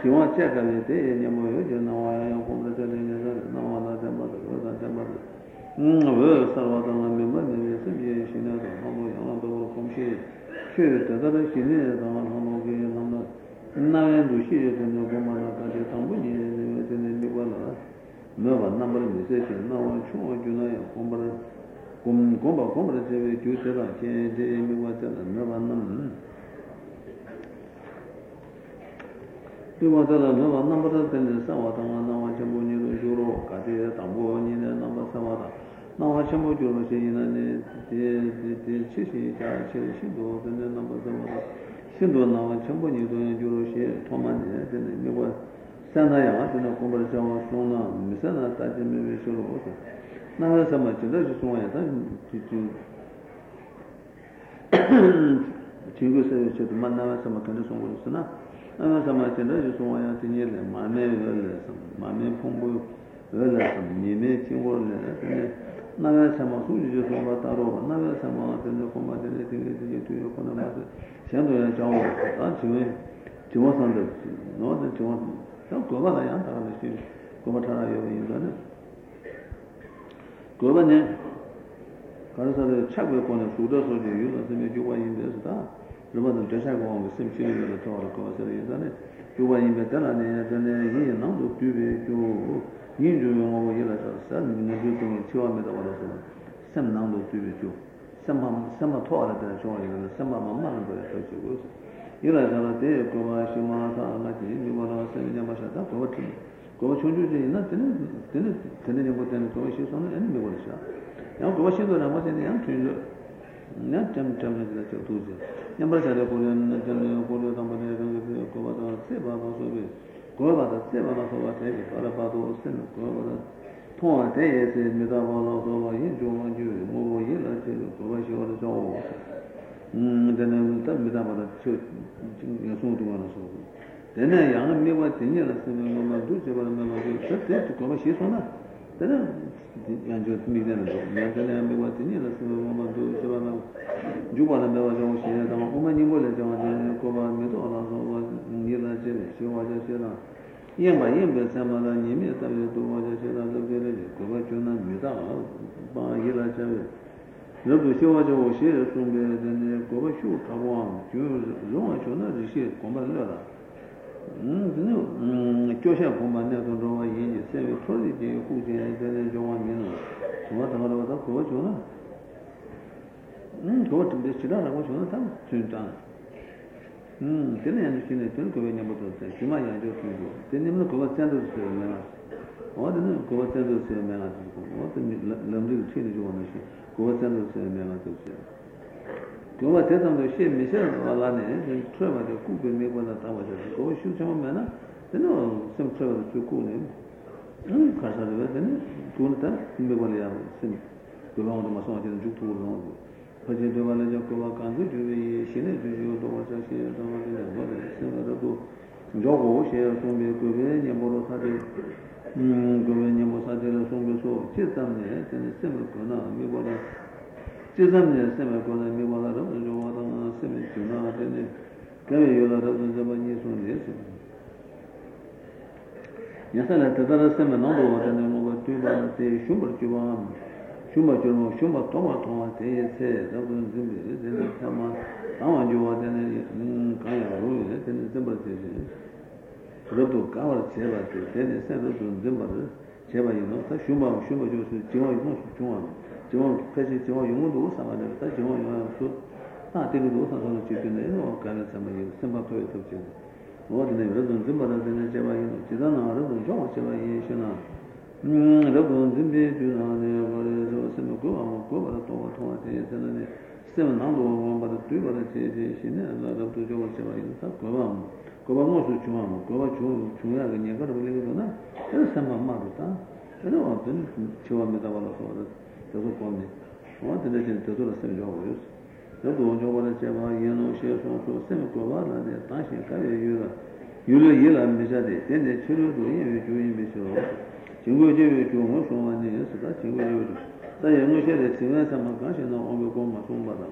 Ты вот это, ну ладно, вот это не сама там, на чем бы не журу, катя там не нам сама. На чем бы журу, если не чистить, а через синду, то не нам сама. Синду на чем бы не журу, томане, это не вот. Саная, а ты на комбарсама, что на мисана, так и мы журу. Надо сама читать, что моя, да? Чего следует, манна сама конечно улучшена. Ramadan Tesha Gong, the same children of the Torah, because there is an it. You were in Betana, and then now the Tube, you knew over here at us, and you knew to 200 or some now the Tube, too. Some are taller than showing, and some are more than the Tube was. You like another day, Kovashimata, like you were sending a Mashata, Kovachundu, nothing, telling you what any Kovashi on any way. Now Kovashi was in the answer. Not tempted that you do it. Ambassador Korean, Korea, Company, Kovata, Seva, Kovata, Seva, Kovata, Sena, Kovata, Port, A.S. Metabolo, Kova, Hindu, and you, Movo, Yella, Kovashi, or the Joe. Then I will tell Metabolo, soon to one or so. Then I am me what in Yella, Sena, do several members, except to Kovashi, or not. Then Angels meet them. Mentally, what in the woman do Savannah. Jubana never saw she had a woman in Willis and Kovan Medola was Nila Jelly. She was a Jella. Yen by him, but some other name is to what a Jella of the village, Kovachuna, Midal, by Yella Jelly. Look, she was a share from there than Kovachu, Kawan, Jona, she is Komanella. Joshua Commander to draw in the same quality who did the Joan Miller. What about the coach? Go to this children, I was on the time. Then I understand the Tilkovin number of the Shimai. I just go. Then you look over Sanders to the Mela. What is it? Go Sanders to the Mela. What the London Chile Joan machine? Go Sanders to the Mela to say. Go at the ship, Michel, Alane, and Trevor, the cook, and make one at our go shoot some manner. They know some Trevor to cool him. Casa de Veteran, Tunta, Mebolia, Sim, the round of Masson and Jutu. But you do manage your cover country to be shielded to you, don't watch us here, don't want to go to the similar to Jogo, share from the Govenia Morosade, Govenia Mosadela, Songo, Chitam, and similar to now, Mebola. Chisam is similar to the Mibala of the Joana Semit, you know, and carry your lot of the Japanese on this. Yes, I let the other seminar over the name of Tuba, Shumba Chuba, Shumba Chuba, Shumba Tomatoma, they said, Double Zimbi, then Tama, Tama Joa, then Kaya, then Zimba, Roto Kawa, Seva, then Seva Zimba, Seva, you know, Shumba, Shumba Joa, What the legend to the same job is. The Gojo was a Yano shares also semi Kovana, the Tashi Kaya Yula. Yula Yella Mizade, then the children to him between Missou. Chingo Jimmy to Mosho and the Yes, that Chingo. Sayano shared the Sivans and Makashi and Ogoma Sumbada.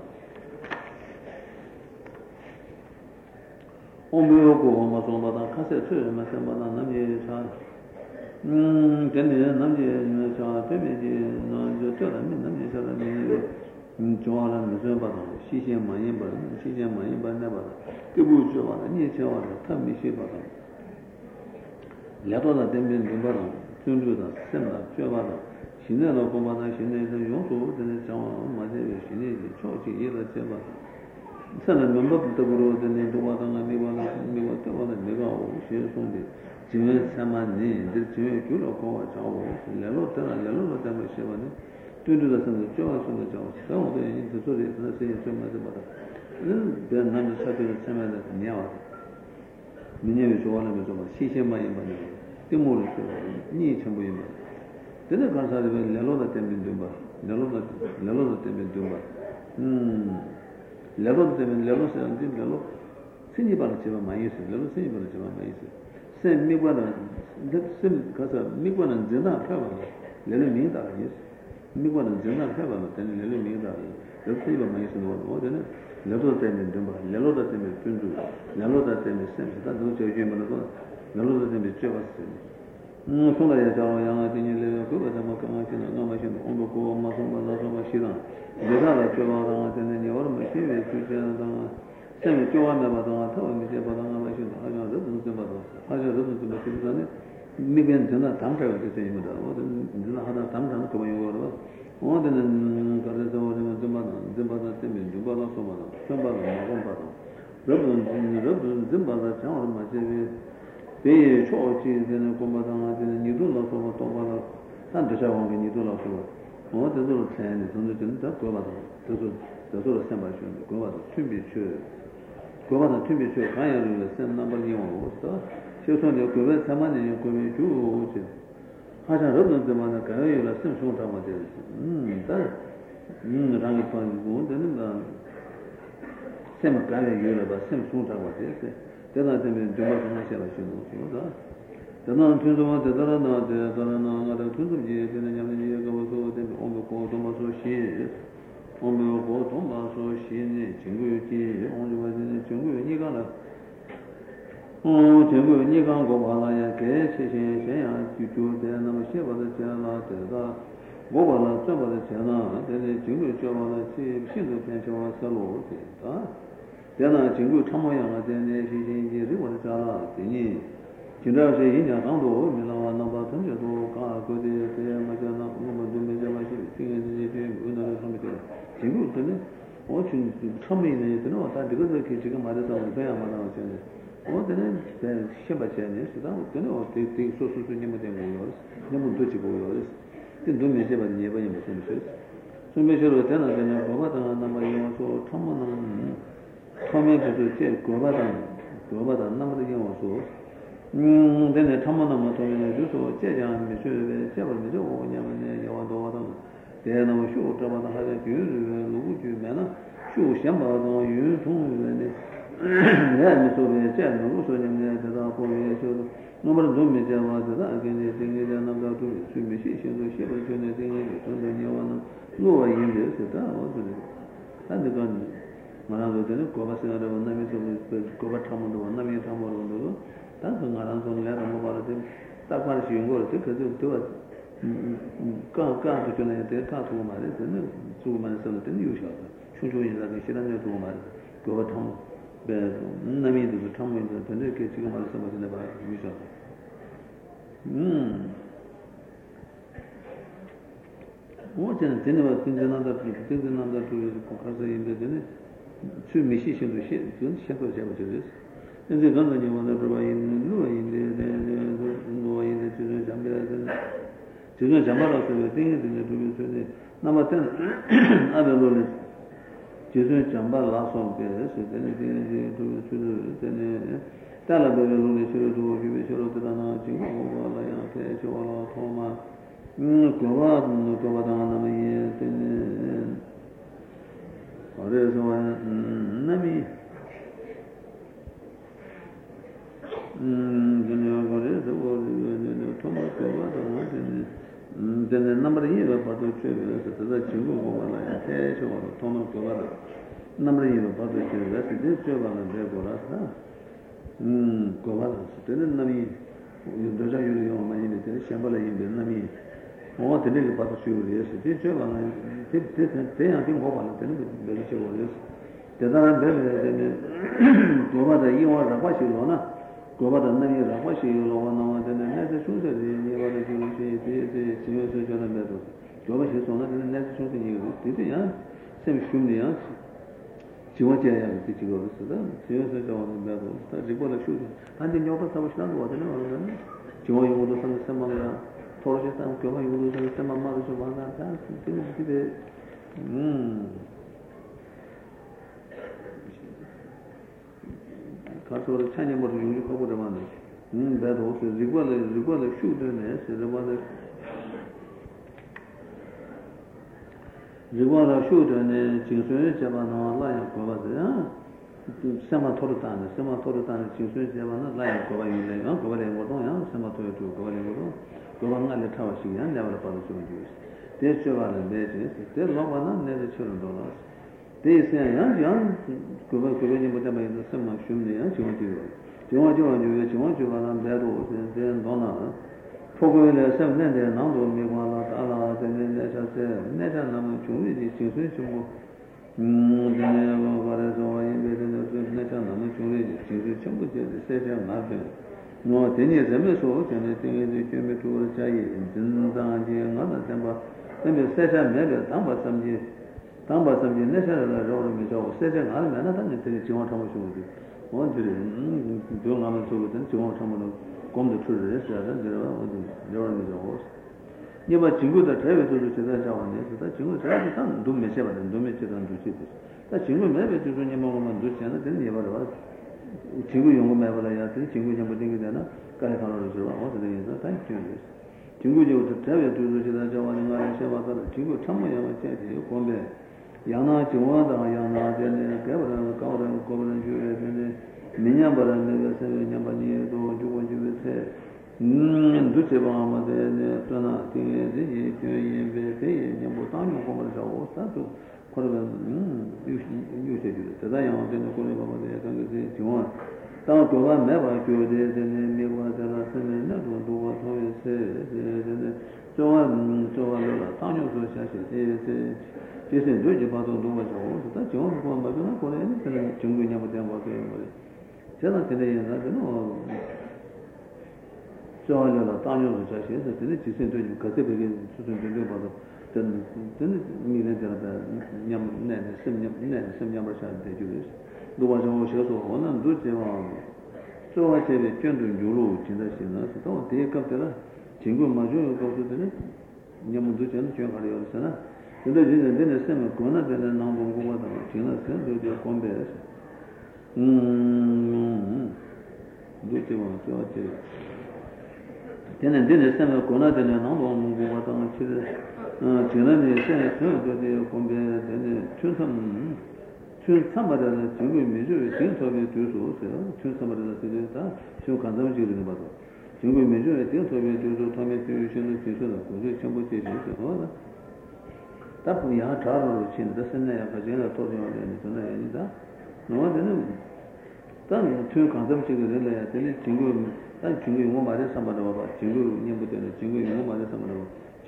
因为你这些那么一望就是说什么的，因为你这些那些过说是，哪里我也不知道，讲的就录的不，